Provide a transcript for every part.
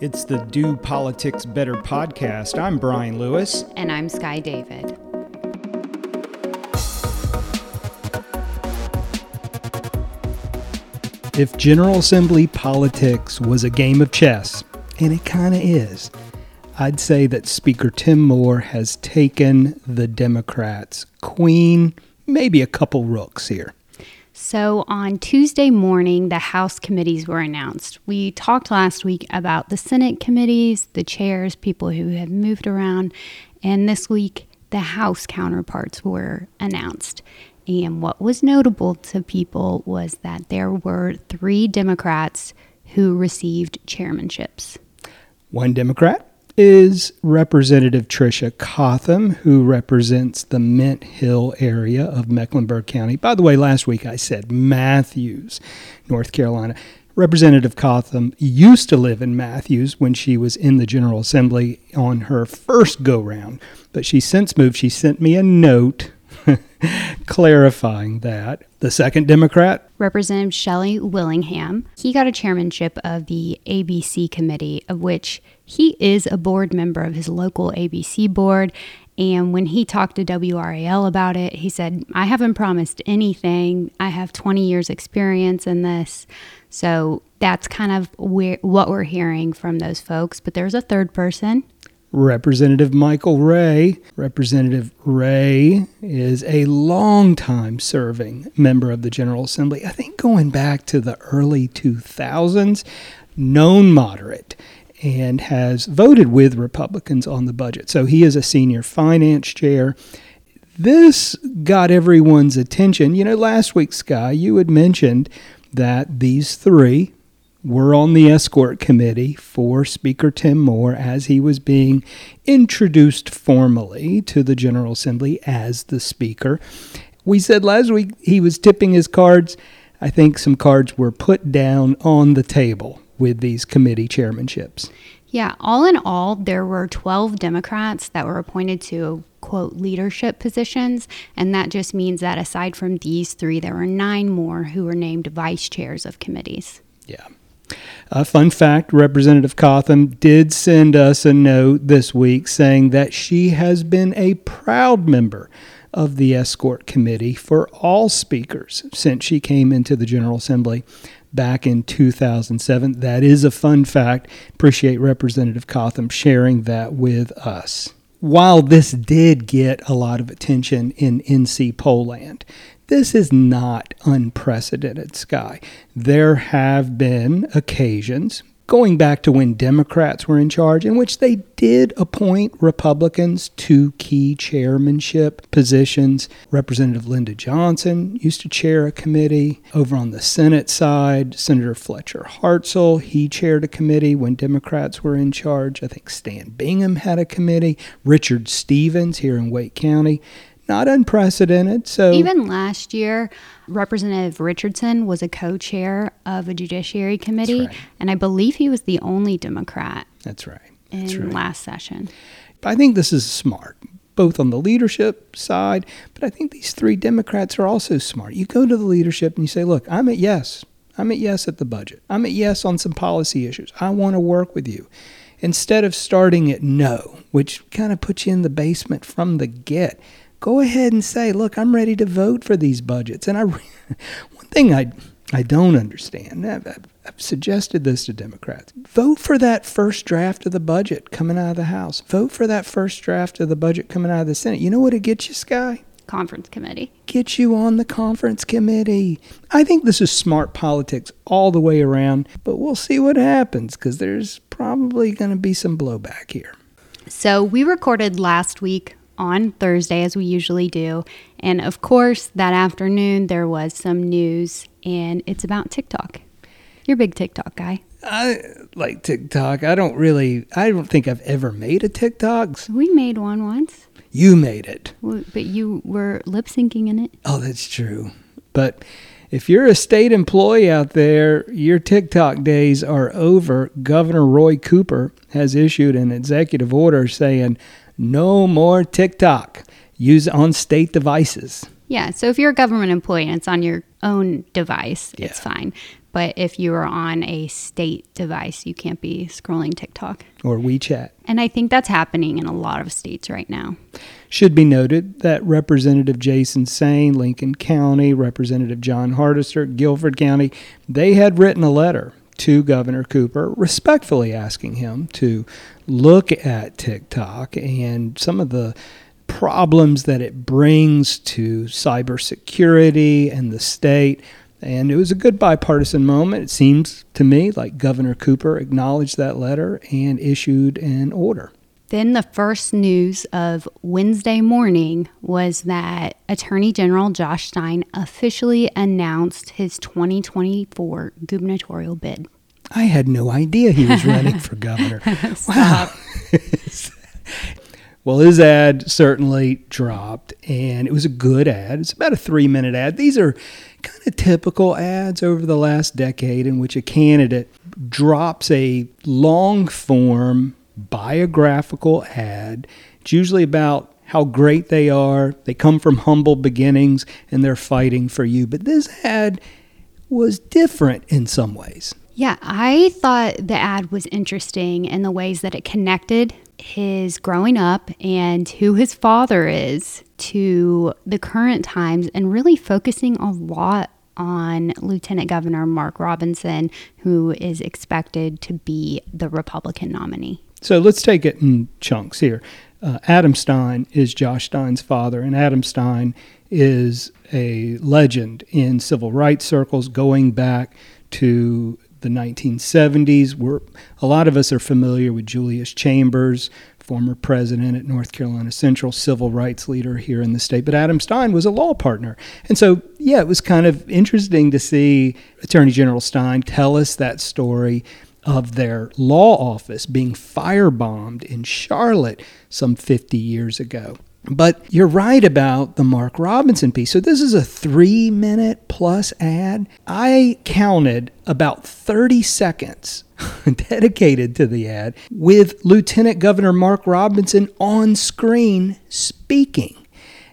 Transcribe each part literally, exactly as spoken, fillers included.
It's the Do Politics Better podcast. I'm Brian Lewis. And I'm Sky David. If General Assembly politics was a game of chess, and it kind of is, I'd say that Speaker Tim Moore has taken the Democrats' queen, maybe a couple rooks here. So on Tuesday morning, the House committees were announced. We talked last week about the Senate committees, the chairs, people who have moved around, and this week the House counterparts were announced. And what was notable to people was that there were three Democrats who received chairmanships. One Democrat is Representative Trisha Cotham, who represents the Mint Hill area of Mecklenburg County. By the way, last week I said Matthews, North Carolina. Representative Cotham used to live in Matthews when she was in the General Assembly on her first go-round, but she since moved. She sent me a note clarifying that. The second Democrat, Representative Shelley Willingham, he got a chairmanship of the A B C committee, of which he is a board member of his local A B C board. And when he talked to W R A L about it, he said, I haven't promised anything. I have twenty years experience in this. So that's kind of where, what we're hearing from those folks. But there's a third person. Representative Michael Ray. Representative Ray is a long-time serving member of the General Assembly, I think going back to the early two thousands, known moderate, and has voted with Republicans on the budget. So he is a senior finance chair. This got everyone's attention. You know, last week, Sky, you had mentioned that these three were on the escort committee for Speaker Tim Moore as he was being introduced formally to the General Assembly as the Speaker. We said last week he was tipping his cards. I think some cards were put down on the table with these committee chairmanships. Yeah, all in all, there were twelve Democrats that were appointed to, quote, leadership positions. And that just means that aside from these three, there were nine more who were named vice chairs of committees. Yeah. Uh, fun fact, Representative Cotham did send us a note this week saying that she has been a proud member of the escort committee for all speakers since she came into the General Assembly back in two thousand seven. That is a fun fact. Appreciate Representative Cotham sharing that with us. While this did get a lot of attention in N C Poland, this is not unprecedented, Sky. There have been occasions, going back to when Democrats were in charge, in which they did appoint Republicans to key chairmanship positions. Representative Linda Johnson used to chair a committee. Over on the Senate side, Senator Fletcher Hartzell, he chaired a committee when Democrats were in charge. I think Stan Bingham had a committee. Richard Stevens here in Wake County. Not unprecedented. So even last year, Representative Richardson was a co-chair of a judiciary committee, right. And I believe he was the only Democrat. That's right. That's in right. Last session. I think this is smart, both on the leadership side, but I think these three Democrats are also smart. You go to the leadership and you say, "Look, I'm at yes. I'm at yes at the budget. I'm at yes on some policy issues. I want to work with you." Instead of starting at no, which kind of puts you in the basement from the get. Go ahead and say, look, I'm ready to vote for these budgets. And I, one thing I I don't understand, I've, I've suggested this to Democrats, vote for that first draft of the budget coming out of the House. Vote for that first draft of the budget coming out of the Senate. You know what it gets you, Sky? Conference committee. Get you on the conference committee. I think this is smart politics all the way around, but we'll see what happens because there's probably going to be some blowback here. So we recorded last week on Thursday, as we usually do. And of course, that afternoon, there was some news, and it's about TikTok. You're a big TikTok guy. I like TikTok. I don't really, I don't think I've ever made a TikTok. We made one once. You made it. But you were lip syncing in it. Oh, that's true. But if you're a state employee out there, your TikTok days are over. Governor Roy Cooper has issued an executive order saying, no more TikTok. Use on state devices. Yeah. So if you're a government employee and it's on your own device, yeah. it's fine. But if you are on a state device, you can't be scrolling TikTok. Or WeChat. And I think that's happening in a lot of states right now. Should be noted that Representative Jason Sain, Lincoln County, Representative John Hardister, Guilford County, they had written a letter to Governor Cooper, respectfully asking him to look at TikTok and some of the problems that it brings to cybersecurity and the state. And it was a good bipartisan moment. It seems to me like Governor Cooper acknowledged that letter and issued an order. Then the first news of Wednesday morning was that Attorney General Josh Stein officially announced his twenty twenty-four gubernatorial bid. I had no idea he was running for governor. Wow. Well, his ad certainly dropped, and it was a good ad. It's about a three-minute ad. These are kind of typical ads over the last decade in which a candidate drops a long-form biographical ad. It's usually about how great they are. They come from humble beginnings, and they're fighting for you. But this ad was different in some ways. Yeah, I thought the ad was interesting in the ways that it connected his growing up and who his father is to the current times, and really focusing a lot on Lieutenant Governor Mark Robinson, who is expected to be the Republican nominee. So let's take it in chunks here. Uh, Adam Stein is Josh Stein's father, and Adam Stein is a legend in civil rights circles going back to the nineteen seventies. We're, a lot of us are familiar with Julius Chambers, former president at North Carolina Central, civil rights leader here in the state. But Adam Stein was a law partner. And so, yeah, it was kind of interesting to see Attorney General Stein tell us that story of their law office being firebombed in Charlotte some fifty years ago. But you're right about the Mark Robinson piece. So this is a three-minute plus ad. I counted about thirty seconds dedicated to the ad with Lieutenant Governor Mark Robinson on screen speaking.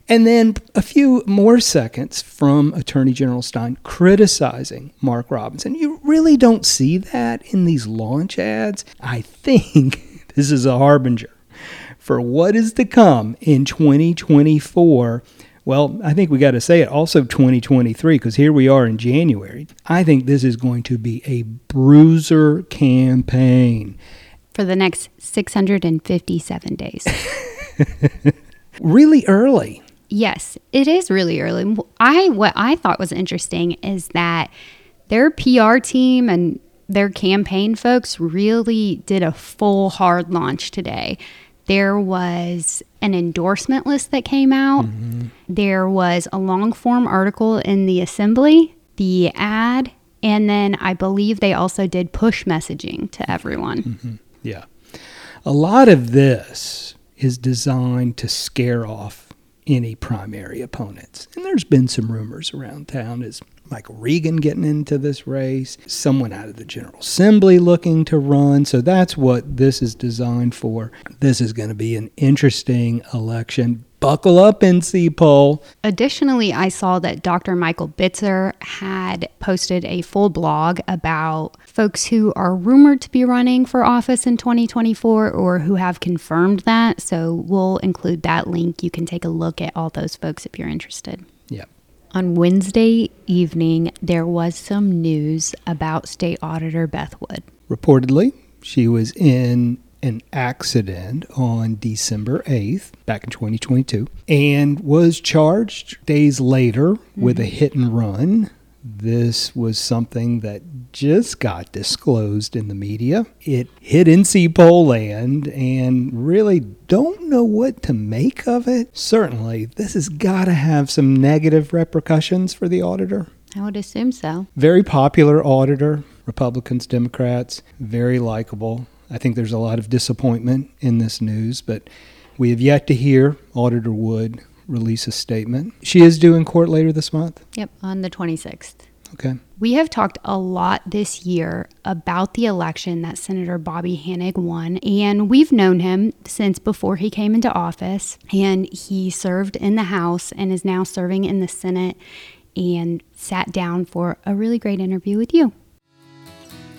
And then a few more seconds from Attorney General Stein criticizing Mark Robinson. You really don't see that in these launch ads. I think this is a harbinger for what is to come in twenty twenty-four. Well, I think we got to say it also twenty twenty-three, because here we are in January. I think this is going to be a bruiser campaign. For the next six hundred fifty-seven days. Really early. Yes, it is really early. I what I thought was interesting is that their P R team and their campaign folks really did a full hard launch today. There was an endorsement list that came out. Mm-hmm. There was a long-form article in the Assembly, the ad, and then I believe they also did push messaging to everyone. Mm-hmm. Yeah. A lot of this is designed to scare off any primary opponents. And there's been some rumors around town. Is Michael Regan getting into this race? Someone out of the General Assembly looking to run? So that's what this is designed for. This is going to be an interesting election. Buckle up, N C poll. Additionally, I saw that Doctor Michael Bitzer had posted a full blog about folks who are rumored to be running for office in twenty twenty-four or who have confirmed that. So we'll include that link. You can take a look at all those folks if you're interested. Yeah. On Wednesday evening, there was some news about State Auditor Beth Wood. Reportedly, she was in an accident on December eighth, back in twenty twenty-two, and was charged days later mm-hmm. with a hit and run. This was something that just got disclosed in the media. It hit N C poll land, and really don't know what to make of it. Certainly, this has got to have some negative repercussions for the auditor. I would assume so. Very popular auditor, Republicans, Democrats, very likable. I think there's a lot of disappointment in this news, but we have yet to hear Auditor Wood release a statement. She is due in court later this month? Yep, on the twenty-sixth. Okay. We have talked a lot this year about the election that Senator Bobby Hanig won, and we've known him since before he came into office, and he served in the House and is now serving in the Senate, and sat down for a really great interview with you.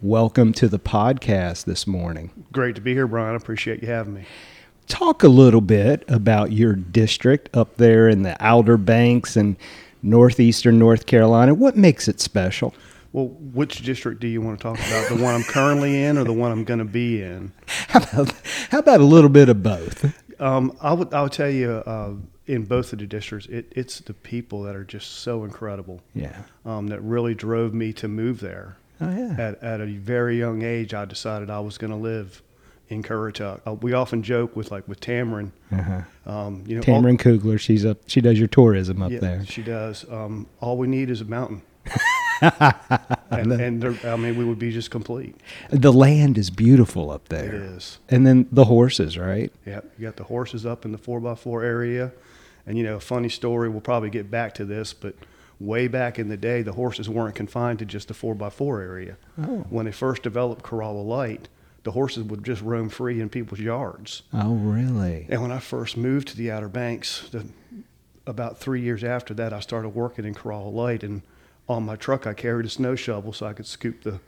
welcome to the podcast this morning. Great to be here, Brian. I appreciate you having me. Talk a little bit about your district up there in the Outer Banks and northeastern North Carolina. What makes it special? Well, which district do you want to talk about? The one I'm currently in or the one I'm going to be in? How about, how about a little bit of both? Um, I would, I would tell you... Uh, In both of the districts, it, it's the people that are just so incredible. Yeah, um, that really drove me to move there. Oh yeah. At, at a very young age, I decided I was going to live in Currituck. Uh, we often joke with like with Tamron. Uh-huh. Um, you know, Tamron all, Kugler. She's up. She does your tourism up yeah, there. She does. Um, all we need is a mountain. and, and there, I mean, we would be just complete. The land is beautiful up there. It is. And then the horses, right? Yeah, you got the horses up in the four by four area. And, you know, a funny story, we'll probably get back to this, but way back in the day, the horses weren't confined to just the four by four area. Oh. When they first developed Corolla Light, the horses would just roam free in people's yards. Oh, really? And when I first moved to the Outer Banks, the, about three years after that, I started working in Corolla Light, and on my truck, I carried a snow shovel so I could scoop the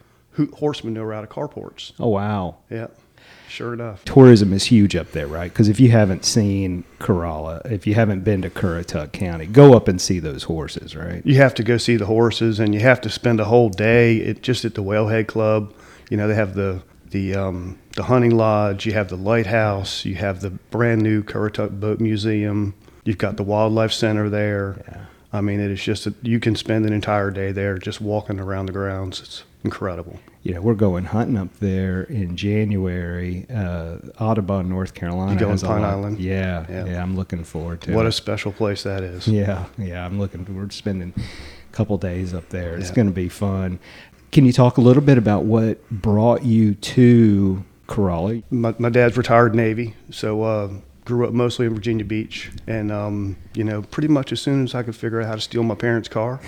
horse manure out of carports. Oh, wow. Yeah, sure enough. Tourism is huge up there, right? Because if you haven't seen Corolla, if you haven't been to Currituck County, go up and see those horses, right? You have to go see the horses, and you have to spend a whole day at, just at the Whalehead Club. You know, they have the, the, um, the hunting lodge, you have the lighthouse, you have the brand-new Currituck Boat Museum, you've got the Wildlife Center there. Yeah. I mean, it is just a, you can spend an entire day there just walking around the grounds. It's incredible. Yeah, we're going hunting up there in January. Uh, Audubon, North Carolina. You going to Pine Island? Yeah, yeah, yeah. I'm looking forward to it. What a special place that is. Yeah, yeah. I'm looking. We're spending a couple days up there. It's yeah. going to be fun. Can you talk a little bit about what brought you to Corolla? My, my dad's retired Navy, so. Uh, Grew up mostly in Virginia Beach, and um, you know, pretty much as soon as I could figure out how to steal my parents' car,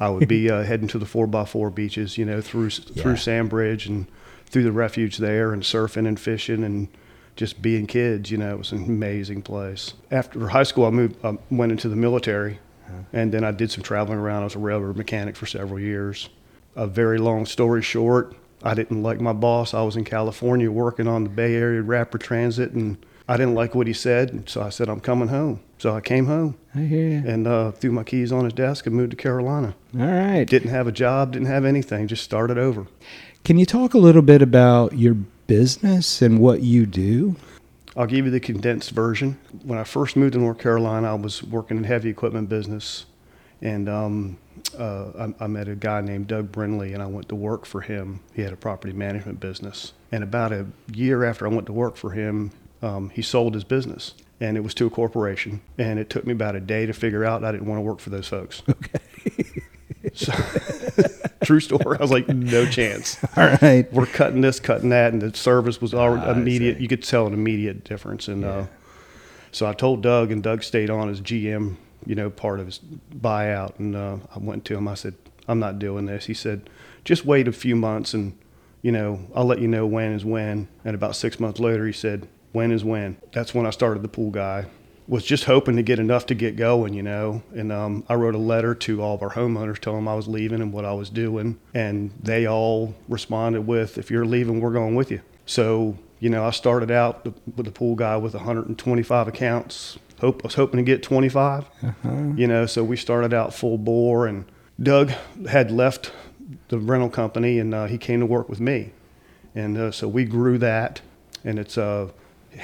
I would be uh, heading to the four by four beaches, you know, through yeah. through Sandbridge and through the refuge there, and surfing and fishing and just being kids. You know, it was an amazing place. After high school, I moved, I went into the military, uh-huh. and then I did some traveling around. I was a railroad mechanic for several years. A very long story short, I didn't like my boss. I was in California working on the Bay Area Rapid Transit, and I didn't like what he said, so I said, I'm coming home. So I came home. I hear you. And uh, threw my keys on his desk and moved to Carolina. All right. Didn't have a job, didn't have anything, just started over. Can you talk a little bit about your business and what you do? I'll give you the condensed version. When I first moved to North Carolina, I was working in heavy equipment business, and um, uh, I, I met a guy named Doug Brindley, and I went to work for him. He had a property management business. And about a year after I went to work for him, Um, he sold his business, and it was to a corporation, and it took me about a day to figure out I didn't want to work for those folks. Okay. So, true story. I was like, no chance. All right. We're cutting this, cutting that, and the service was already ah, immediate. Exactly. You could tell an immediate difference. And yeah. uh, so I told Doug, and Doug stayed on as G M, you know, part of his buyout. And uh, I went to him. I said, I'm not doing this. He said, just wait a few months, and, you know, I'll let you know when is when. And about six months later, he said, when is when. That's when I started The Pool Guy. Was just hoping to get enough to get going, you know. And um, I wrote a letter to all of our homeowners telling them I was leaving and what I was doing. And they all responded with, if you're leaving, we're going with you. So, you know, I started out with The Pool Guy with one hundred twenty-five accounts. Hope I was hoping to get twenty-five, uh-huh. you know. So we started out full bore. And Doug had left the rental company, and uh, he came to work with me. And uh, so we grew that. And it's... Uh,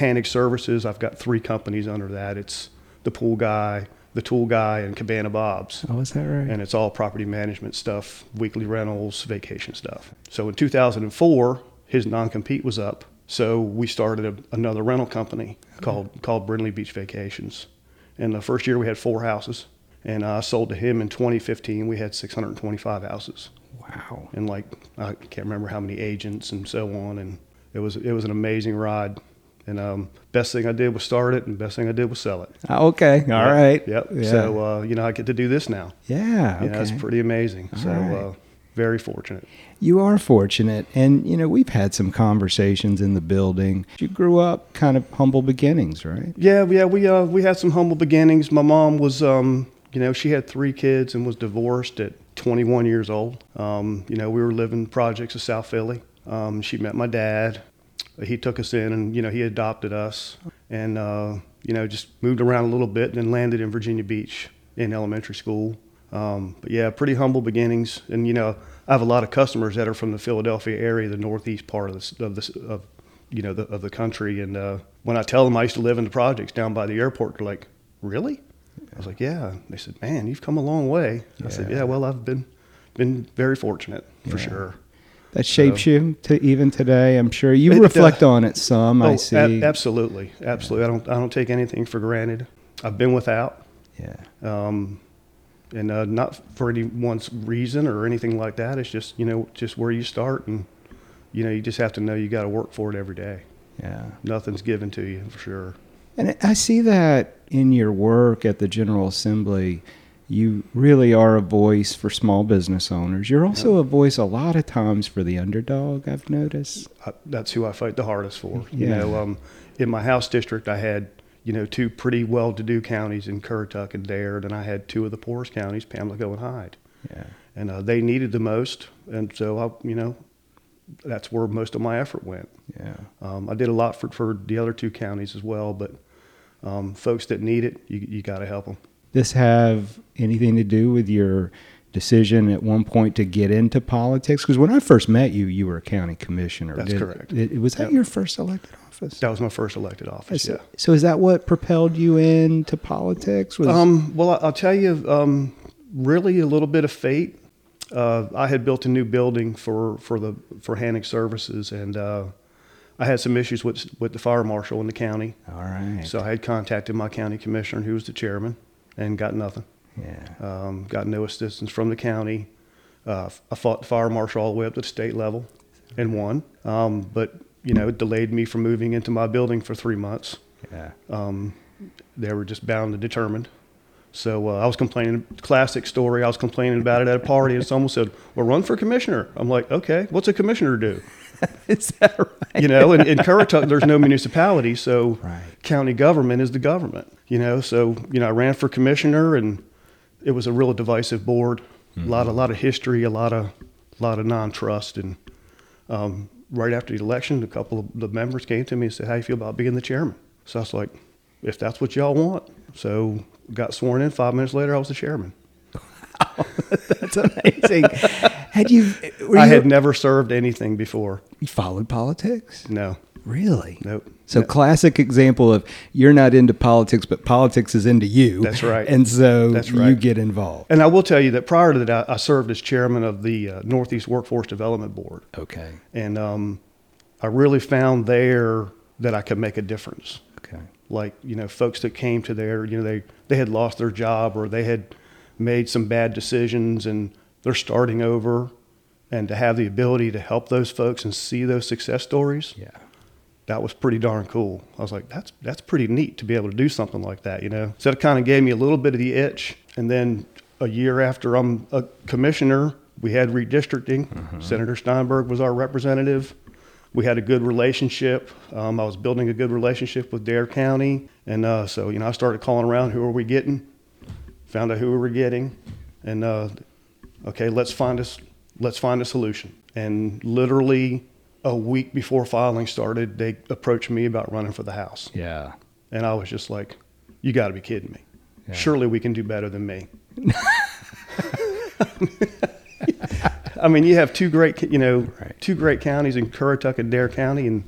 Hanig Services. I've got three companies under that. It's The Pool Guy, The Tool Guy and Cabana Bob's. Oh, is that right? And it's all property management stuff, weekly rentals, vacation stuff. So in two thousand four, his non-compete was up. So we started a, another rental company okay. called called Brindley Beach Vacations. And the first year we had four houses. And I uh, sold to him in twenty fifteen. We had six hundred twenty-five houses. Wow. And like, I can't remember how many agents and so on. And it was it was an amazing ride. And um, best thing I did was start it, and best thing I did was sell it. Oh, okay, all yep. right. Yep. Yeah. So uh, you know, I get to do this now. Yeah. Okay. Yeah, it's pretty amazing. All so right. uh, very fortunate. You are fortunate, and you know we've had some conversations in the building. You grew up kind of humble beginnings, right? Yeah, yeah. We uh, we had some humble beginnings. My mom was, um, you know, she had three kids and was divorced at twenty-one years old. Um, you know, we were living projects of South Philly. Um, she met my dad. He took us in and, you know, he adopted us and, uh, you know, just moved around a little bit and then landed in Virginia Beach in elementary school. Um, but, yeah, pretty humble beginnings. And, you know, I have a lot of customers that are from the Philadelphia area, the northeast part of the, of the of, you know, the, of the country. And uh, when I tell them I used to live in the projects down by the airport, they're like, really? I was like, yeah. They said, man, you've come a long way. Yeah. I said, yeah, well, I've been, been very fortunate for yeah. sure. That shapes so, you to even today, I'm sure. You it, reflect uh, on it some, oh, I see. Ab- absolutely, absolutely. Yeah. I don't I don't take anything for granted. I've been without. Yeah. Um, and uh, not for anyone's reason or anything like that. It's just, you know, just where you start. And, you know, you just have to know you got to work for it every day. Yeah. Nothing's given to you, for sure. And I see that in your work at the General Assembly. You really are a voice for small business owners. You're also yep. a voice a lot of times for the underdog, I've noticed. I, that's who I fight the hardest for. Yeah. You know, um, in my house district, I had, you know, two pretty well-to-do counties in Currituck and Dare, and I had two of the poorest counties, Pamlico and Hyde. Yeah. And uh, they needed the most, and so, I, you know, that's where most of my effort went. Yeah. Um, I did a lot for, for the other two counties as well, but um, folks that need it, you, you got to help them. This have anything to do with your decision at one point to get into politics? Because when I first met you, you were a county commissioner. That's Did, correct. It, was that yep. your first elected office? That was my first elected office, so, yeah. So is that what propelled you into politics? Was, um, well, I'll tell you, um, really a little bit of fate. Uh, I had built a new building for, for, the, for Hanig Services, and uh, I had some issues with, with the fire marshal in the county. All right. So I had contacted my county commissioner, who was the chairman. And got nothing. Yeah. Um, got no assistance from the county. Uh, I fought the fire marshal all the way up to the state level and won. Um, but, you know, it delayed me from moving into my building for three months. Yeah. Um, they were just bound and determined. So uh, I was complaining, classic story, I was complaining about it at a party, and someone said, well, run for commissioner. I'm like, okay, what's a commissioner do? Is that right? You know, in, in Currituck, there's no municipality, so right. county government is the government, you know. So, you know, I ran for commissioner, and it was a real divisive board, mm-hmm. a lot, a lot of history, a lot of, lot of non-trust. And um, right after the election, a couple of the members came to me and said, how do you feel about being the chairman? So I was like, if that's what y'all want. So got sworn in. Five minutes later, I was the chairman. Wow, that's amazing. had you, you? I had never served anything before. You followed politics? No. Really? Nope. So no. Classic example of you're not into politics, but politics is into you. That's right. And so that's right. You get involved. And I will tell you that prior to that, I, I served as chairman of the uh, Northeast Workforce Development Board. Okay. And um, I really found there that I could make a difference. Okay. Like, you know, folks that came to there, you know, they, they had lost their job or they had made some bad decisions and they're starting over, and to have the ability to help those folks and see those success stories. Yeah. That was pretty darn cool. I was like, that's, that's pretty neat to be able to do something like that, you know? So it kind of gave me a little bit of the itch. And then a year after I'm a commissioner, we had redistricting. Mm-hmm. Senator Steinberg was our representative. We had a good relationship. Um, I was building a good relationship with Dare County. And uh, so, you know, I started calling around, who are we getting? Found out who we were getting. And, uh, okay, let's find us, let's find a solution. And literally a week before filing started, they approached me about running for the House. Yeah. And I was just like, you got to be kidding me. Yeah. Surely we can do better than me. I mean, you have two great, you know, right. two great counties in Currituck and Dare County, and,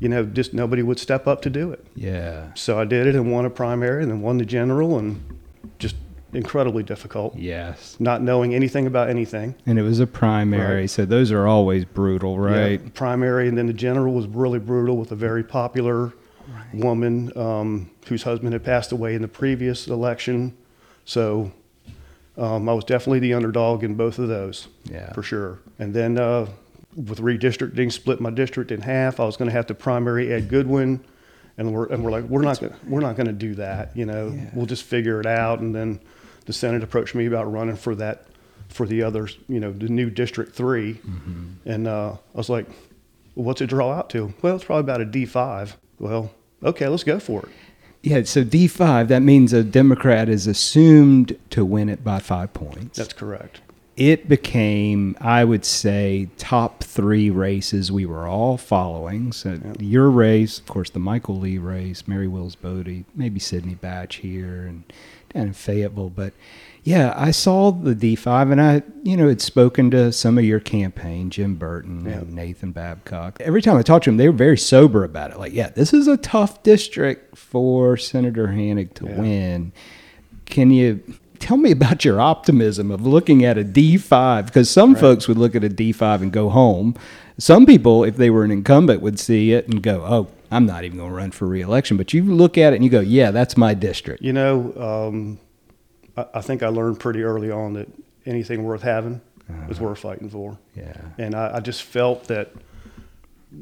you know, just nobody would step up to do it. Yeah. So I did it and won a primary and then won the general, and just incredibly difficult. Yes. Not knowing anything about anything. And it was a primary, right. So those are always brutal, right? Yeah, primary, and then the general was really brutal with a very popular right. woman um, whose husband had passed away in the previous election. So um, I was definitely the underdog in both of those, yeah, for sure. And then uh, with redistricting, split my district in half. I was going to have to primary Ed Goodwin. And we're and we're like we're not gonna, we're not going to do that, you know. Yeah. We'll just figure it out. And then the Senate approached me about running for that, for the other, you know, the new District Three, mm-hmm. and uh, I was like, well, "What's it draw out to?" Well, it's probably about a D five. Well, okay, let's go for it. Yeah, so D five. That means a Democrat is assumed to win it by five points. That's correct. It became, I would say, top three races we were all following. So yep. your race, of course, the Michael Lee race, Mary Wills Bodie, maybe Sidney Batch here and down in Fayetteville. But, yeah, I saw the D five, and I, you know, had spoken to some of your campaign, Jim Burton yep. and Nathan Babcock. Every time I talked to them, they were very sober about it. Like, yeah, this is a tough district for Senator Hanig to yep. win. Can you... Tell me about your optimism of looking at a D five, because some right. folks would look at a D five and go home. Some people, if they were an incumbent, would see it and go, oh, I'm not even going to run for re-election. But you look at it and you go, yeah, that's my district. You know, um, I, I think I learned pretty early on that anything worth having uh-huh. is worth fighting for. Yeah. And I, I just felt that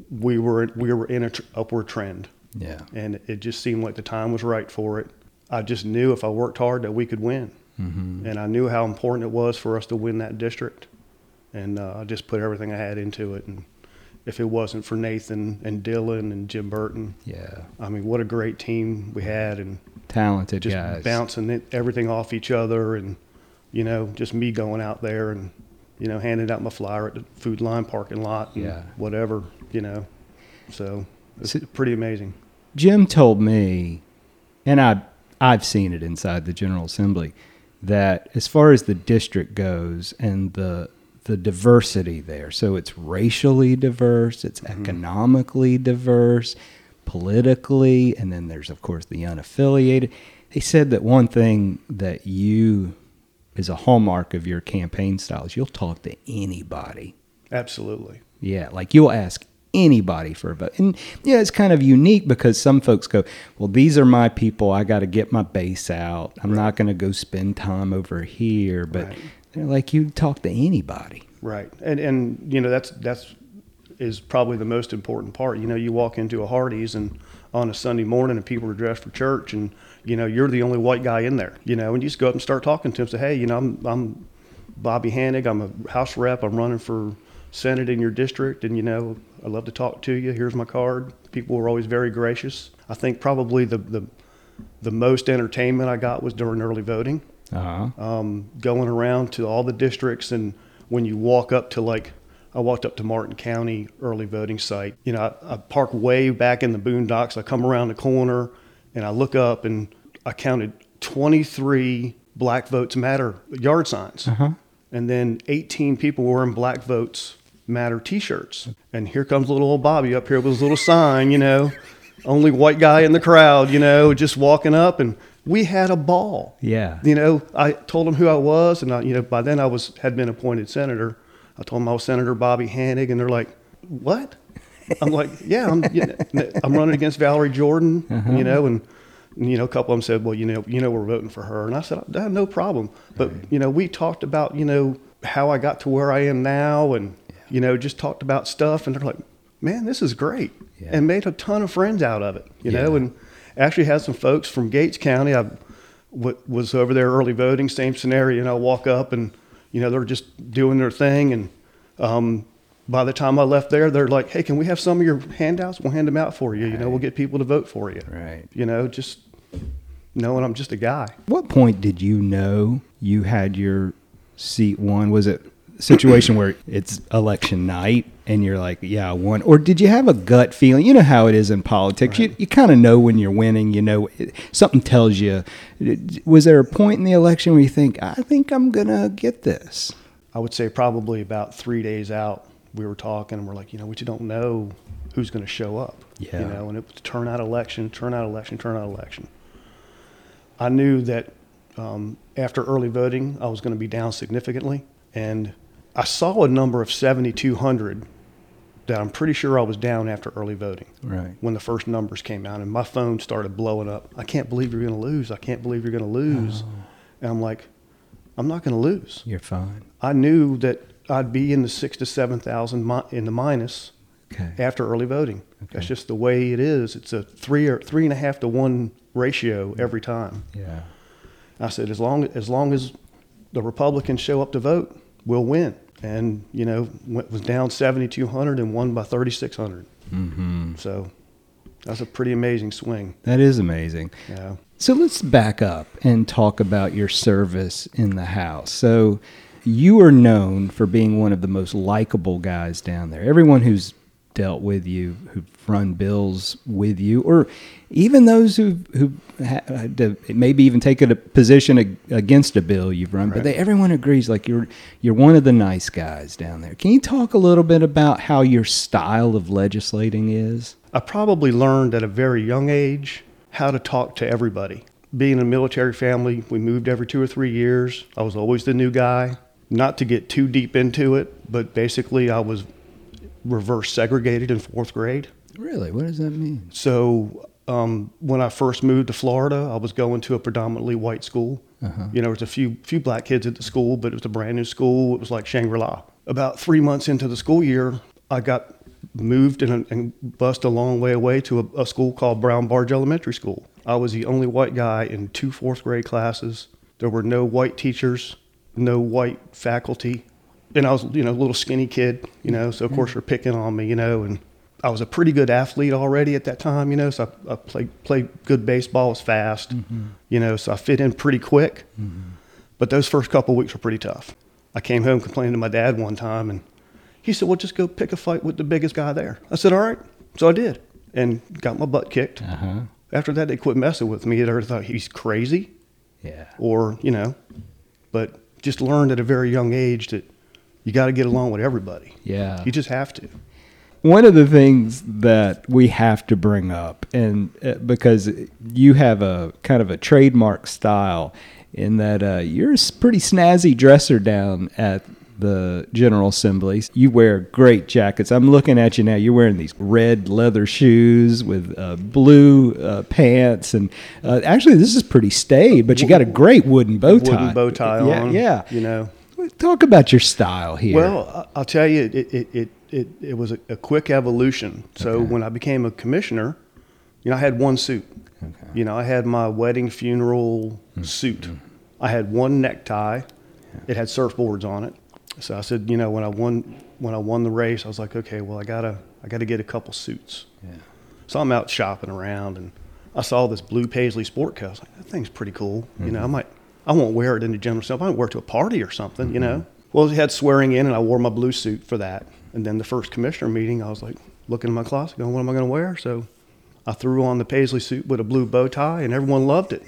we were, we were in an tr- upward trend. Yeah. And it just seemed like the time was right for it. I just knew if I worked hard that we could win. Mm-hmm. And I knew how important it was for us to win that district. And uh, I just put everything I had into it. And if it wasn't for Nathan and Dylan and Jim Burton, yeah, I mean, what a great team we had. And talented just guys. Just bouncing everything off each other and, you know, just me going out there and, you know, handing out my flyer at the Food Line parking lot and yeah. whatever, you know. So it's so, pretty amazing. Jim told me, and I, I've seen it inside the General Assembly, that as far as the district goes and the the diversity there, so it's racially diverse, it's mm-hmm. economically diverse, politically, and then there's, of course, the unaffiliated. They said that one thing that you, is a hallmark of your campaign style, is you'll talk to anybody. Absolutely. Yeah, like you'll ask anybody for a vote. And yeah, it's kind of unique because some folks go, well, these are my people. I got to get my base out. I'm right. not going to go spend time over here. But right. they're like, you talk to anybody. Right. And, and you know, that's, that's is probably the most important part. You know, you walk into a Hardee's and on a Sunday morning and people are dressed for church and, you know, you're the only white guy in there, you know, and you just go up and start talking to them. Say, hey, you know, I'm, I'm Bobby Hanig. I'm a house rep. I'm running for Senate in your district, and you know, I love to talk to you. Here's my card. People were always very gracious. I think probably the the, the most entertainment I got was during early voting. Uh-huh. Um, going around to all the districts, and when you walk up to, like, I walked up to Martin County early voting site. You know, I, I park way back in the boondocks. I come around the corner, and I look up, and I counted twenty-three Black Votes Matter yard signs. Uh-huh. And then eighteen people were wearing Black Votes Matter t-shirts. And here comes little old Bobby up here with his little sign, you know, only white guy in the crowd, you know, just walking up. And we had a ball. Yeah. You know, I told him who I was. And, I, you know, by then I was had been appointed senator. I told him I was Senator Bobby Hanig. And they're like, what? I'm like, yeah, I'm you know, I'm running against Valerie Jordan, uh-huh. you know, and. You know, a couple of them said, well, you know, you know, we're voting for her. And I said, no problem. But, right. you know, we talked about, you know, how I got to where I am now and, yeah. you know, just talked about stuff. And they're like, man, this is great. Yeah. And made a ton of friends out of it, you yeah. know, and actually had some folks from Gates County. I w- was over there early voting, same scenario. And I walk up and, you know, they're just doing their thing. And um, by the time I left there, they're like, hey, can we have some of your handouts? We'll hand them out for you. Right. You know, we'll get people to vote for you. Right. You know, just... knowing I'm just a guy. What point did you know you had your seat won? Was it a situation where it's election night and you're like, yeah, I won? Or did you have a gut feeling? You know how it is in politics. Right. You you kind of know when you're winning. You know, it, something tells you. Was there a point in the election where you think, I think I'm going to get this? I would say probably about three days out, we were talking and we're like, you know, we just don't know who's going to show up. Yeah. You know, and it was turnout election, turnout election, turnout election. I knew that um, after early voting, I was going to be down significantly. And I saw a number of seventy-two hundred that I'm pretty sure I was down after early voting. Right. When the first numbers came out, and my phone started blowing up. I can't believe you're going to lose. I can't believe you're going to lose. Oh. And I'm like, I'm not going to lose. You're fine. I knew that I'd be in the six to seven thousand in the minus okay. after early voting. Okay. That's just the way it is. It's a three or three and a half to one ratio every time. Yeah. I said, as long as long as the Republicans show up to vote, we'll win. And you know, went, was down seventy-two hundred and won by thirty-six hundred. Mm-hmm. So that's a pretty amazing swing. That is amazing. Yeah. So let's back up and talk about your service in the House. So you are known for being one of the most likable guys down there. Everyone who's dealt with you, who've run bills with you, or even those who who had to maybe even take a position against a bill you've run, right. but they, everyone agrees like you're you're one of the nice guys down there. Can you talk a little bit about how your style of legislating is? I probably learned at a very young age how to talk to everybody. Being in a military family, we moved every two or three years. I was always the new guy. Not to get too deep into it, but basically I was reverse segregated in fourth grade. Really? What does that mean? So um, when I first moved to Florida, I was going to a predominantly white school. Uh-huh. You know, there was a few, few black kids at the school, but it was a brand new school. It was like Shangri-La. About three months into the school year, I got moved and, and bussed a long way away to a, a school called Brown Barge Elementary School. I was the only white guy in two fourth grade classes. There were no white teachers, no white faculty. And I was, you know, a little skinny kid, you know, so of course they're picking on me, you know, and I was a pretty good athlete already at that time, you know, so I, I played, played good baseball, was fast, mm-hmm. you know, so I fit in pretty quick. Mm-hmm. But those first couple of weeks were pretty tough. I came home complaining to my dad one time, and he said, well, just go pick a fight with the biggest guy there. I said, all right. So I did, and got my butt kicked. Uh-huh. After that, they quit messing with me. They thought, he's crazy. Yeah. Or, you know, but just learned at a very young age that you got to get along with everybody. Yeah. You just have to. One of the things that we have to bring up, and uh, because you have a kind of a trademark style in that uh, you're a pretty snazzy dresser down at the General Assemblies. You wear great jackets. I'm looking at you now. You're wearing these red leather shoes with uh, blue uh, pants. And uh, actually, this is pretty staid, but you got a great wooden bow tie. Wooden bow tie yeah, on. Yeah. You know. Talk about your style here. Well, I'll tell you, it it it, it, it was a, a quick evolution. So okay. when I became a commissioner, you know, I had one suit. Okay. You know, I had my wedding funeral mm-hmm. suit. I had one necktie. Yeah. It had surfboards on it. So I said, you know, when I won when I won the race, I was like, okay, well, I gotta I gotta get a couple suits. Yeah. So I'm out shopping around, and I saw this blue paisley sport coat. I was like, that thing's pretty cool. Mm-hmm. You know, I might. I won't wear it in the general stuff. I won't wear it to a party or something, mm-hmm. you know. Well, it had swearing in, and I wore my blue suit for that. And then the first commissioner meeting, I was like looking in my closet going, what am I going to wear? So I threw on the paisley suit with a blue bow tie, and everyone loved it.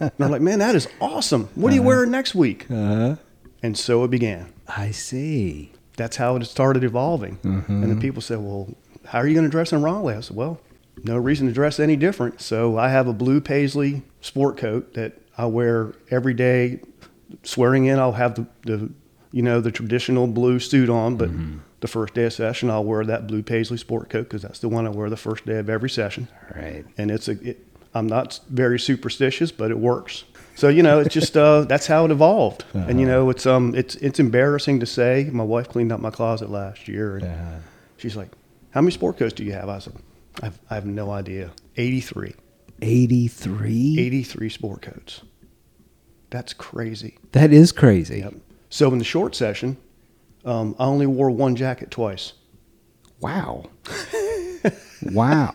And I'm like, man, that is awesome. What uh-huh. are you wearing next week? Uh-huh. And so it began. I see. That's how it started evolving. Mm-hmm. And then people said, well, how are you going to dress in Raleigh? I said, well, no reason to dress any different. So I have a blue paisley sport coat that I wear every day. Swearing in, I'll have the, the you know, the traditional blue suit on, but mm-hmm. the first day of session, I'll wear that blue paisley sport coat because that's the one I wear the first day of every session. Right. And it's a, it, I'm not very superstitious, but it works. So, you know, it's just, uh, that's how it evolved. Uh-huh. And, you know, it's, um, it's, it's embarrassing to say. My wife cleaned up my closet last year, and uh-huh. she's like, how many sport coats do you have? I said, I have, I have no idea. eighty-three. eighty-three? eighty-three sport coats. That's crazy. That is crazy. Yep. So in the short session, um, I only wore one jacket twice. Wow. Wow.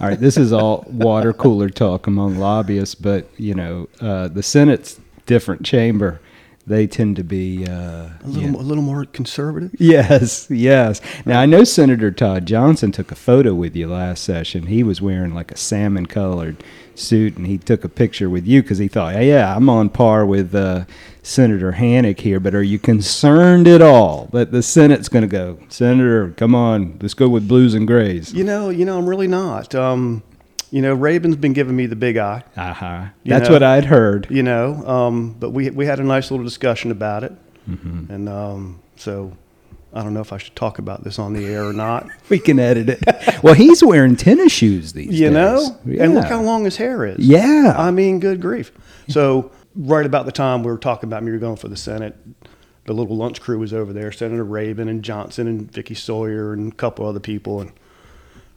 All right, this is all water cooler talk among lobbyists, but, you know, uh, the Senate's different chamber. They tend to be uh, a little, yeah. a little more conservative. Yes, yes. Now I know Senator Todd Johnson took a photo with you last session. He was wearing like a salmon-colored suit, and he took a picture with you because he thought, hey, "Yeah, I'm on par with uh, Senator Hanig here." But are you concerned at all that the Senate's going to go, Senator? Come on, let's go with blues and grays. You know, you know, I'm really not. Um, You know, Rabin's been giving me the big eye. Uh-huh. That's know, what I'd heard. You know, um, but we we had a nice little discussion about it. Mm-hmm. And um, so I don't know if I should talk about this on the air or not. We can edit it. Well, he's wearing tennis shoes these you days. You know? Yeah. And look how long his hair is. Yeah. I mean, good grief. So right about the time we were talking about me going for the Senate, the little lunch crew was over there, Senator Rabin and Johnson and Vicky Sawyer and a couple other people. And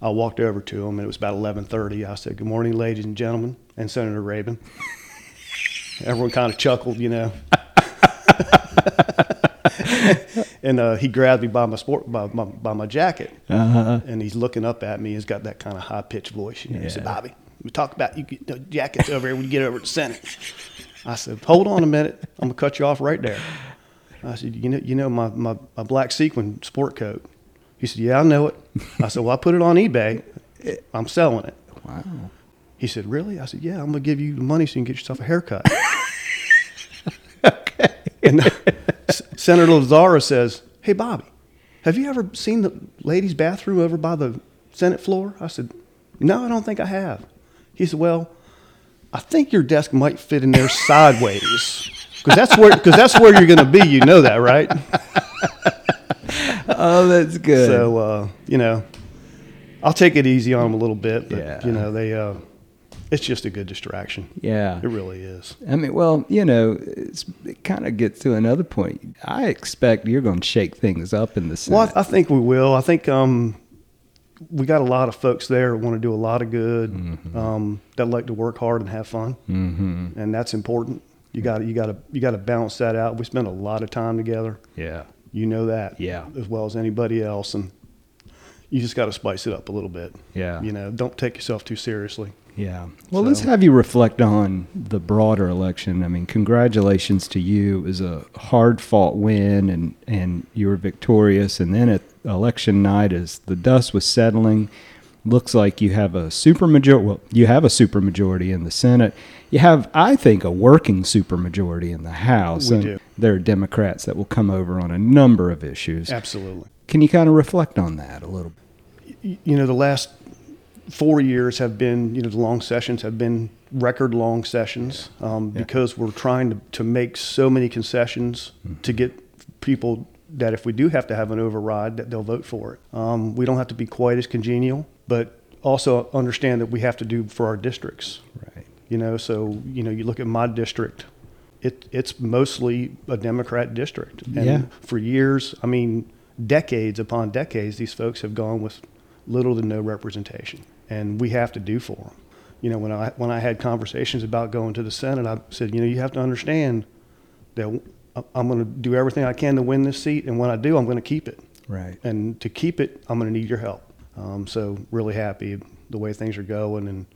I walked over to him, and it was about eleven thirty. I said, good morning, ladies and gentlemen, and Senator Rabin. Everyone kind of chuckled, you know. And uh, he grabbed me by my sport, by my, by my jacket, uh-huh. and he's looking up at me. He's got that kind of high-pitched voice. You know? Yeah. He said, Bobby, we talk about you get the jackets over here when you get over to the Senate. I said, hold on a minute. I'm going to cut you off right there. I said, you know, you know my, my, my black sequin sport coat. He said, yeah, I know it. I said, well, I put it on eBay. I'm selling it. Wow. He said, really? I said, yeah, I'm going to give you money so you can get yourself a haircut. Okay. And Senator Lazara says, hey, Bobby, have you ever seen the ladies' bathroom over by the Senate floor? I said, no, I don't think I have. He said, well, I think your desk might fit in there sideways. Because that's where, because that's where you're going to be. You know that, right? Oh, that's good. So, uh, you know, I'll take it easy on them a little bit. But, yeah. you know, they uh, it's just a good distraction. Yeah. It really is. I mean, well, you know, it's, it kind of gets to another point. I expect you're going to shake things up in the Senate. Well, I, I think we will. I think um, we got a lot of folks there who want to do a lot of good, mm-hmm. um, that like to work hard and have fun. Mm-hmm. And that's important. You got you got to you got to balance that out. We spend a lot of time together. Yeah. You know that. Yeah. As well as anybody else, and you just got to spice it up a little bit. Yeah. You know, don't take yourself too seriously. Yeah. Well, so. Let's have you reflect on the broader election. I mean, congratulations to you. It was a hard-fought win, and and you were victorious. And then at election night, as the dust was settling, looks like you have a supermajority. Well, you have a supermajority in the Senate. You have, I think, a working supermajority in the House. We and do. There are Democrats that will come over on a number of issues. Absolutely. Can you kind of reflect on that a little bit? You know, the last four years have been, you know, the long sessions have been record long sessions um, yeah. because we're trying to, to make so many concessions mm-hmm. to get people that if we do have to have an override, that they'll vote for it. Um, we don't have to be quite as congenial, but also understand that we have to do for our districts. Right. You know, so, you know, you look at my district, it it's mostly a Democrat district. And yeah. for years, I mean, decades upon decades, these folks have gone with little to no representation, and we have to do for them. You know, when I, when I had conversations about going to the Senate, I said, you know, you have to understand that I'm going to do everything I can to win this seat, and when I do, I'm going to keep it. Right. And to keep it, I'm going to need your help. Um, so really happy the way things are going, and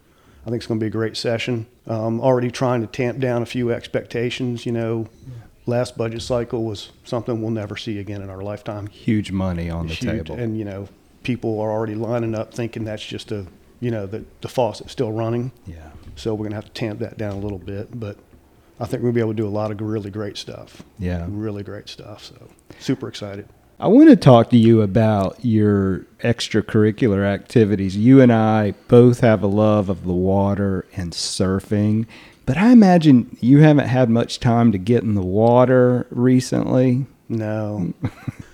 I think it's going to be a great session. Um, already trying to tamp down a few expectations. You know, yeah. last budget cycle was something we'll never see again in our lifetime. Huge money on the Huge, table. And, you know, people are already lining up thinking that's just a, you know, the, the faucet's still running. Yeah. So we're going to have to tamp that down a little bit, but I think we'll be able to do a lot of really great stuff. Yeah. Really great stuff. So super excited. I want to talk to you about your extracurricular activities. You and I both have a love of the water and surfing, but I imagine you haven't had much time to get in the water recently. No.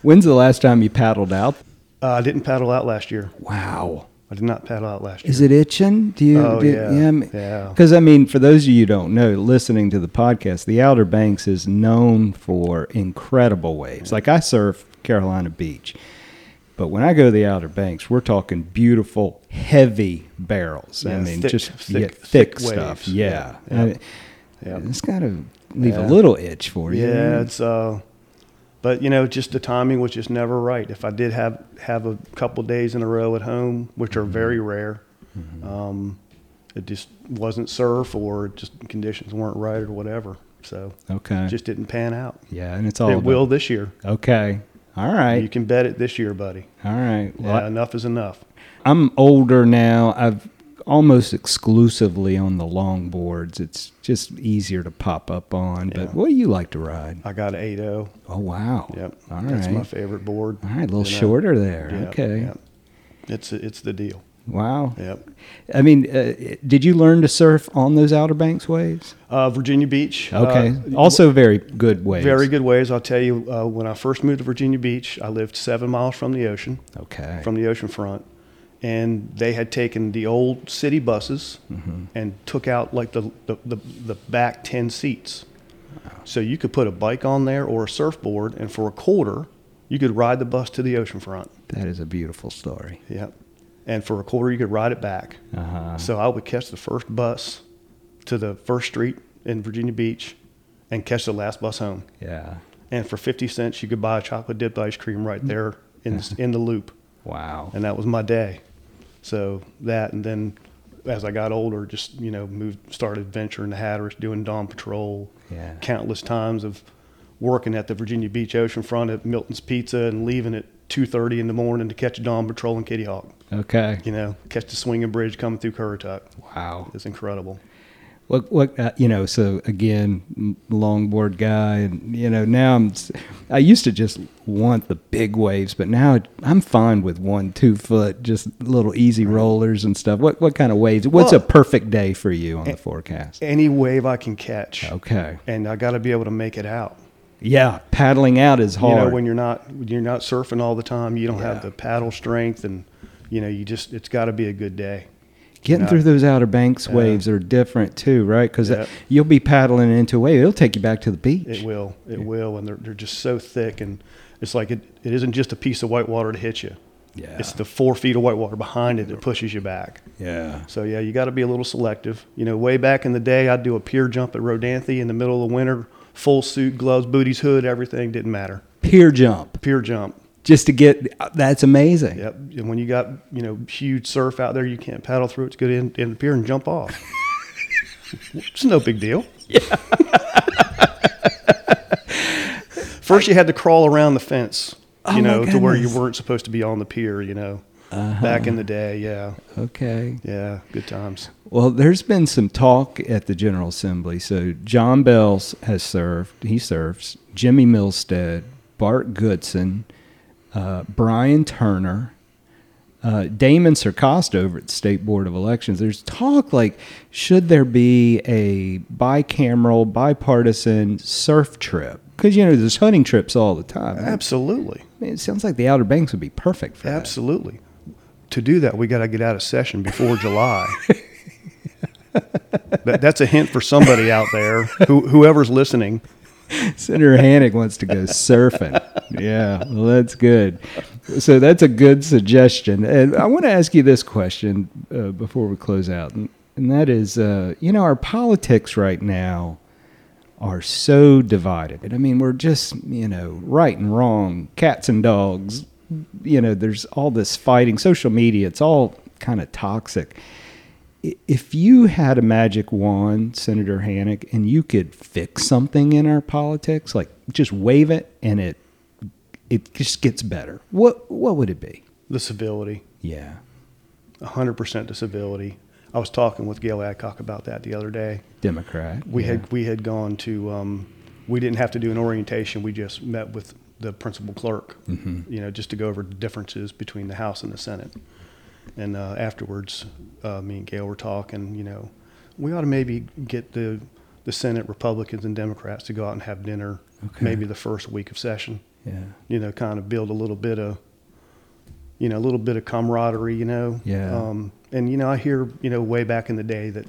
When's the last time you paddled out? Uh, I didn't paddle out last year. Wow. I did not paddle out last year. Is it itching? Do you? Oh, do, yeah. Yeah. Because, yeah. I mean, for those of you who don't know, listening to the podcast, the Outer Banks is known for incredible waves. Like, I surf Carolina Beach, but when I go to the Outer Banks, we're talking beautiful, heavy barrels. Yeah, I mean, thick, just thick, yeah, thick, thick stuff. Yeah. yeah. I mean, yeah. It's got to leave yeah. a little itch for you. Yeah, it's... Uh, But, you know, just the timing was just never right. If I did have, have a couple of days in a row at home, which are very rare, mm-hmm. um, it just wasn't surf or just conditions weren't right or whatever. So okay. it just didn't pan out. Yeah, and it's all It about, will this year. Okay. All right. You can bet it this year, buddy. All right. Well, yeah, I, enough is enough. I'm older now. I've almost exclusively on the longboards. It's just easier to pop up on. Yeah. But what do you like to ride? I got an eight oh. Oh, wow. Yep. All right. That's my favorite board. All right. A little you know. shorter there. Yep. Okay. Yep. It's it's the deal. Wow. Yep. I mean, uh, did you learn to surf on those Outer Banks waves? Uh, Virginia Beach. Okay. Uh, also very good waves. Very good waves. I'll tell you, uh, when I first moved to Virginia Beach, I lived seven miles from the ocean. Okay. From the ocean front. And they had taken the old city buses mm-hmm. and took out like the, the, the, the back ten seats. Wow. So you could put a bike on there or a surfboard, and for a quarter, you could ride the bus to the ocean front. That is a beautiful story. Yep. And for a quarter, you could ride it back. Uh-huh. So I would catch the first bus to the first street in Virginia Beach and catch the last bus home. Yeah. And for fifty cents, you could buy a chocolate-dipped ice cream right there in the, in the loop. Wow. And that was my day. So that, and then as I got older, just, you know, moved, started venturing to Hatteras, doing dawn patrol. Yeah. Countless times of working at the Virginia Beach oceanfront at Milton's Pizza and leaving at two thirty in the morning to catch a dawn patrol in Kitty Hawk. Okay. You know, catch the swinging bridge coming through Currituck. Wow. It's incredible. Look, look, uh, you know, so again, longboard guy, and, you know, now I'm, I used to just want the big waves, but now I'm fine with one, two foot, just little easy rollers and stuff. What what kind of waves? What's well, a perfect day for you on a, the forecast? Any wave I can catch. Okay. And I got to be able to make it out. Yeah, paddling out is hard. You know, when you're not you're not surfing all the time, you don't yeah. have the paddle strength, and you know, you just it's got to be a good day. Getting you know, through those Outer Banks uh, waves are different too, right? Because yeah. you'll be paddling into a wave, it'll take you back to the beach. It will, it yeah. will, and they're they're just so thick, and it's like it, it isn't just a piece of white water to hit you. Yeah, it's the four feet of white water behind it that pushes you back. Yeah. So yeah, you got to be a little selective. You know, way back in the day, I'd do a pier jump at Rodanthe in the middle of the winter. Full suit, gloves, booties, hood, everything, didn't matter. Pier jump. Pier jump. Just to get, that's amazing. Yep. And when you got, you know, huge surf out there, you can't paddle through it. It's good in, in the pier and jump off. It's no big deal. Yeah. First you had to crawl around the fence, you oh know, to where you weren't supposed to be on the pier, you know. Uh-huh. Back in the day, yeah. Okay. Yeah, good times. Well, there's been some talk at the General Assembly. So John Bells has served. He serves. Jimmy Milstead, Bart Goodson, uh, Brian Turner, uh, Damon Cercosta over at the State Board of Elections. There's talk like, should there be a bicameral, bipartisan surf trip? Because, you know, there's hunting trips all the time. Absolutely. I mean, it sounds like the Outer Banks would be perfect for Absolutely. That. Absolutely. To do that, we got to get out of session before July. that, that's a hint for somebody out there, who, whoever's listening. Senator Hanig wants to go surfing. Yeah, well, that's good. So that's a good suggestion. And I want to ask you this question uh, before we close out, and, and that is, uh, you know, our politics right now are so divided. I mean, we're just, you know, right and wrong, cats and dogs. You know, there's all this fighting, social media, it's all kind of toxic. If you had a magic wand, Senator Hanig, and you could fix something in our politics, like just wave it and it it just gets better, what what would it be? The civility. Yeah. one hundred percent the civility. I was talking with Gail Adcock about that the other day. Democrat. We yeah. had we had gone to, um, we didn't have to do an orientation, we just met with the principal clerk, mm-hmm. you know, just to go over the differences between the House and the Senate. And uh, afterwards, uh, me and Gail were talking, you know, we ought to maybe get the, the Senate Republicans and Democrats to go out and have dinner, okay. maybe the first week of session, yeah. you know, kind of build a little bit of, you know, a little bit of camaraderie, you know. Yeah. Um, and, you know, I hear, you know, way back in the day that,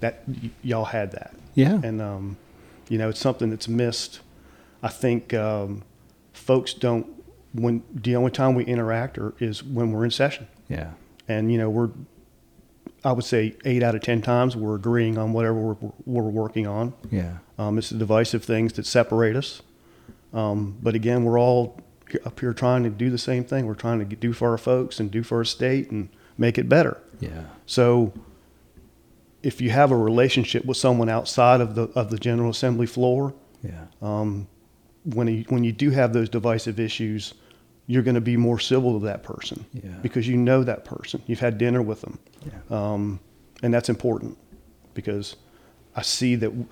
that y- y'all had that. Yeah. And, um, you know, it's something that's missed. I think, um, folks don't, when the only time we interact or is when we're in session. Yeah. And, you know, we're, I would say eight out of ten times we're agreeing on whatever we're, we're working on. Yeah. Um, it's the divisive things that separate us. Um, but again, we're all up here trying to do the same thing. We're trying to do for our folks and do for our state and make it better. Yeah. So if you have a relationship with someone outside of the, of the General Assembly floor, yeah. um, when you, when you do have those divisive issues, you're going to be more civil to that person yeah. because you know that person. You've had dinner with them. Yeah. Um, and that's important because I see that w-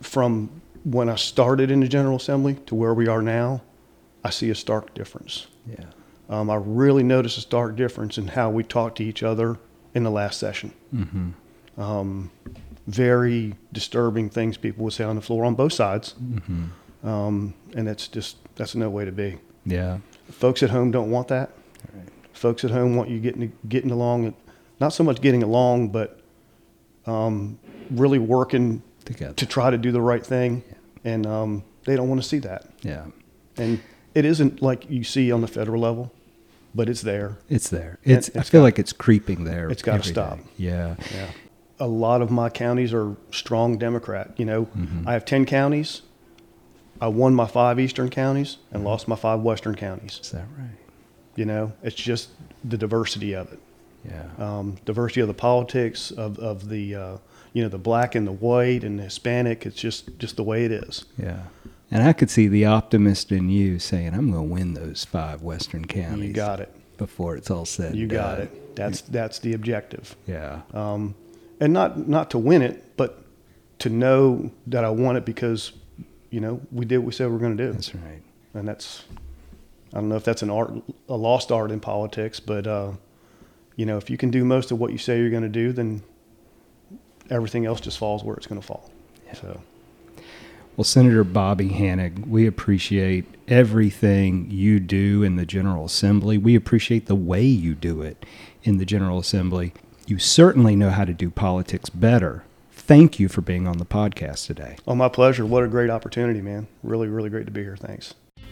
from when I started in the General Assembly to where we are now, I see a stark difference. Yeah. um, I really noticed a stark difference in how we talked to each other in the last session. Mm-hmm. Um, very disturbing things people would say on the floor on both sides. Mm-hmm. Um, and that's just, that's no way to be. Yeah. Folks at home don't want that. Right. Folks at home want you getting, getting along, not so much getting along, but um, really working together to try to do the right thing. Yeah. And um, they don't want to see that. Yeah. And it isn't like you see on the federal level, but it's there. It's there. It's, it's I feel got, like it's creeping there. It's got to stop. Yeah. Yeah. A lot of my counties are strong Democrat. You know, mm-hmm. I have ten counties. I won my five eastern counties and mm-hmm. lost my five western counties. Is that right? You know, it's just the diversity of it. Yeah. Um, diversity of the politics, of, of the, uh, you know, the black and the white and the Hispanic. It's just, just the way it is. Yeah. And I could see the optimist in you saying, I'm going to win those five western counties. You got it. Before it's all said You got done. It. That's that's the objective. Yeah. Um, and not, not to win it, but to know that I won it because, you know, we did what we said we were going to do. That's right. And that's, I don't know if that's an art, a lost art in politics, but, uh, you know, if you can do most of what you say you're going to do, then everything else just falls where it's going to fall. Yeah. So. Well, Senator Bobby Hanig, we appreciate everything you do in the General Assembly. We appreciate the way you do it in the General Assembly. You certainly know how to do politics better. Thank you for being on the podcast today. Oh, my pleasure. What a great opportunity, man. Really, really great to be here. Thanks.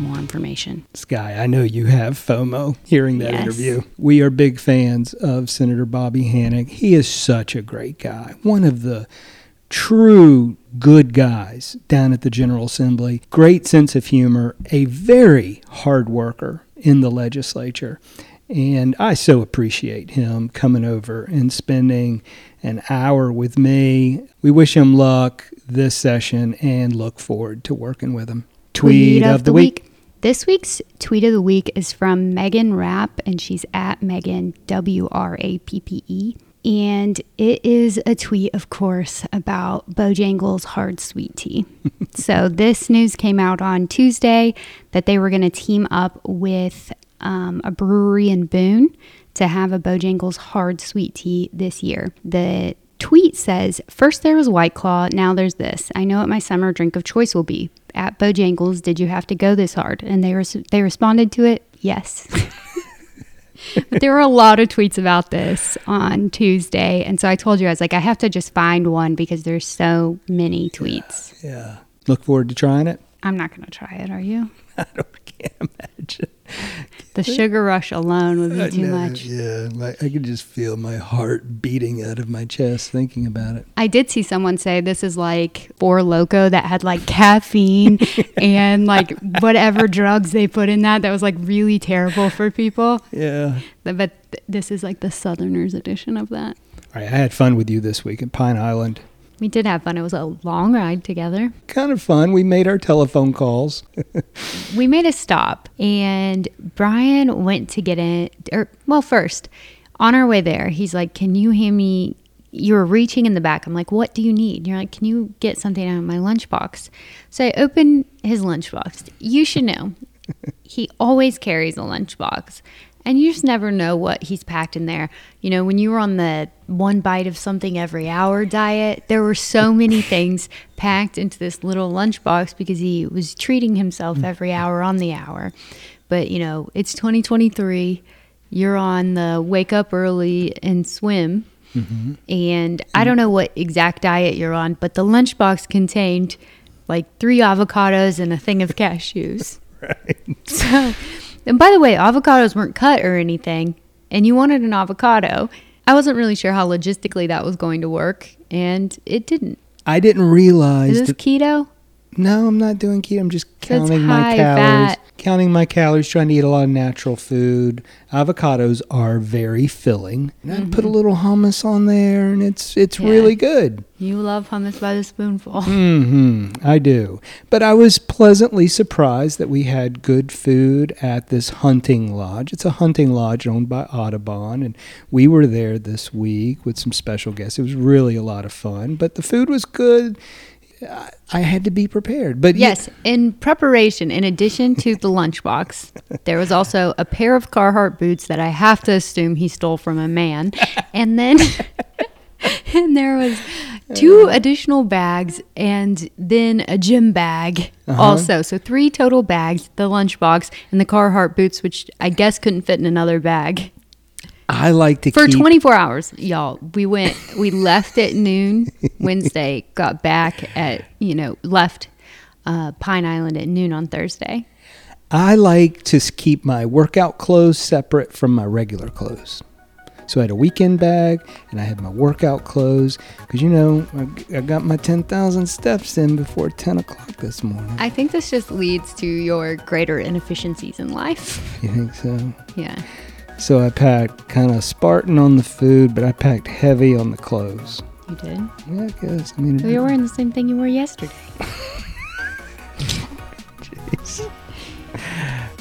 more information. Skye, I know you have FOMO hearing that yes. interview. We are big fans of Senator Bobby Hanig. He is such a great guy. One of the true good guys down at the General Assembly. Great sense of humor. A very hard worker in the legislature. And I so appreciate him coming over and spending an hour with me. We wish him luck this session and look forward to working with him. Tweet, tweet of, of the week. week. This week's tweet of the week is from Megan Rapp, and she's at Megan W R A P P E. And it is a tweet, of course, about Bojangles hard sweet tea. So this news came out on Tuesday that they were going to team up with um, a brewery in Boone to have a Bojangles hard sweet tea this year. The tweet says, first there was White Claw, now there's this. I know what my summer drink of choice will be. At Bojangles, did you have to go this hard? And they res- they responded to it, yes. But there were a lot of tweets about this on Tuesday. And so I told you, I was like, I have to just find one because there's so many tweets. Yeah. yeah. Look forward to trying it. I'm not going to try it, are you? I don't, can't imagine. The sugar rush alone would be I too know, much. Yeah, my, I could just feel my heart beating out of my chest thinking about it. I did see someone say this is like Four Loko that had like caffeine and like whatever drugs they put in that that was like really terrible for people. Yeah. But th- this is like the Southerners edition of that. All right, I had fun with you this week at Pine Island. We did have fun. It was a long ride together. Kind of fun. We made our telephone calls. We made a stop, and Brian went to get in. Or, well, first, on our way there, he's like, can you hand me, you were reaching in the back. I'm like, what do you need? And you're like, can you get something out of my lunchbox? So I open his lunchbox. You should know, he always carries a lunchbox. And you just never know what he's packed in there. You know, when you were on the one bite of something every hour diet, there were so many things packed into this little lunchbox because he was treating himself every hour on the hour. But, you know, it's twenty twenty-three. You're on the wake up early and swim. Mm-hmm. And I don't know what exact diet you're on, but the lunchbox contained like three avocados and a thing of cashews. Right. So... And by the way, avocados weren't cut or anything, and you wanted an avocado. I wasn't really sure how logistically that was going to work, and it didn't. I didn't realize. Is this keto? No, I'm not doing keto. I'm just counting my calories. It's high fat, counting my calories, trying to eat a lot of natural food. Avocados are very filling. And mm-hmm. I put a little hummus on there, and it's it's yeah. really good. You love hummus by the spoonful. Mm-hmm. I do. But I was pleasantly surprised that we had good food at this hunting lodge. It's a hunting lodge owned by Audubon, and we were there this week with some special guests. It was really a lot of fun, but the food was good. I had to be prepared. But yes, you- in preparation, in addition to the lunchbox, there was also a pair of Carhartt boots that I have to assume he stole from a man. And then and there was two additional bags and then a gym bag uh-huh. also. So three total bags, the lunchbox and the Carhartt boots, which I guess couldn't fit in another bag. I like to for keep... twenty-four hours, y'all. We went, we left at noon Wednesday, got back at, you know, left uh, Pine Island at noon on Thursday. I like to keep my workout clothes separate from my regular clothes. So I had a weekend bag and I had my workout clothes because, you know, I, I got my ten thousand steps in before ten o'clock this morning. I think this just leads to your greater inefficiencies in life. You think so? Yeah. So I packed kind of Spartan on the food, but I packed heavy on the clothes. You did? Yeah, I guess. I mean, so you're wearing the same thing you wore yesterday. Jeez.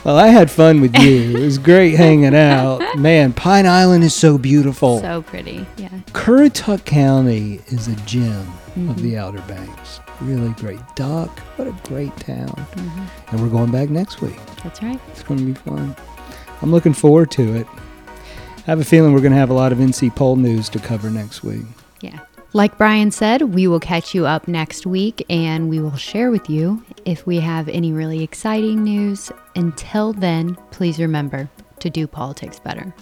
Well, I had fun with you. It was great hanging out. Man, Pine Island is so beautiful. So pretty, yeah. Currituck County is a gem mm-hmm. of the Outer Banks. Really great duck. What a great town. Mm-hmm. And we're going back next week. That's right. It's going to be fun. I'm looking forward to it. I have a feeling we're going to have a lot of N C poll news to cover next week. Yeah. Like Brian said, we will catch you up next week, and we will share with you if we have any really exciting news. Until then, please remember to do politics better.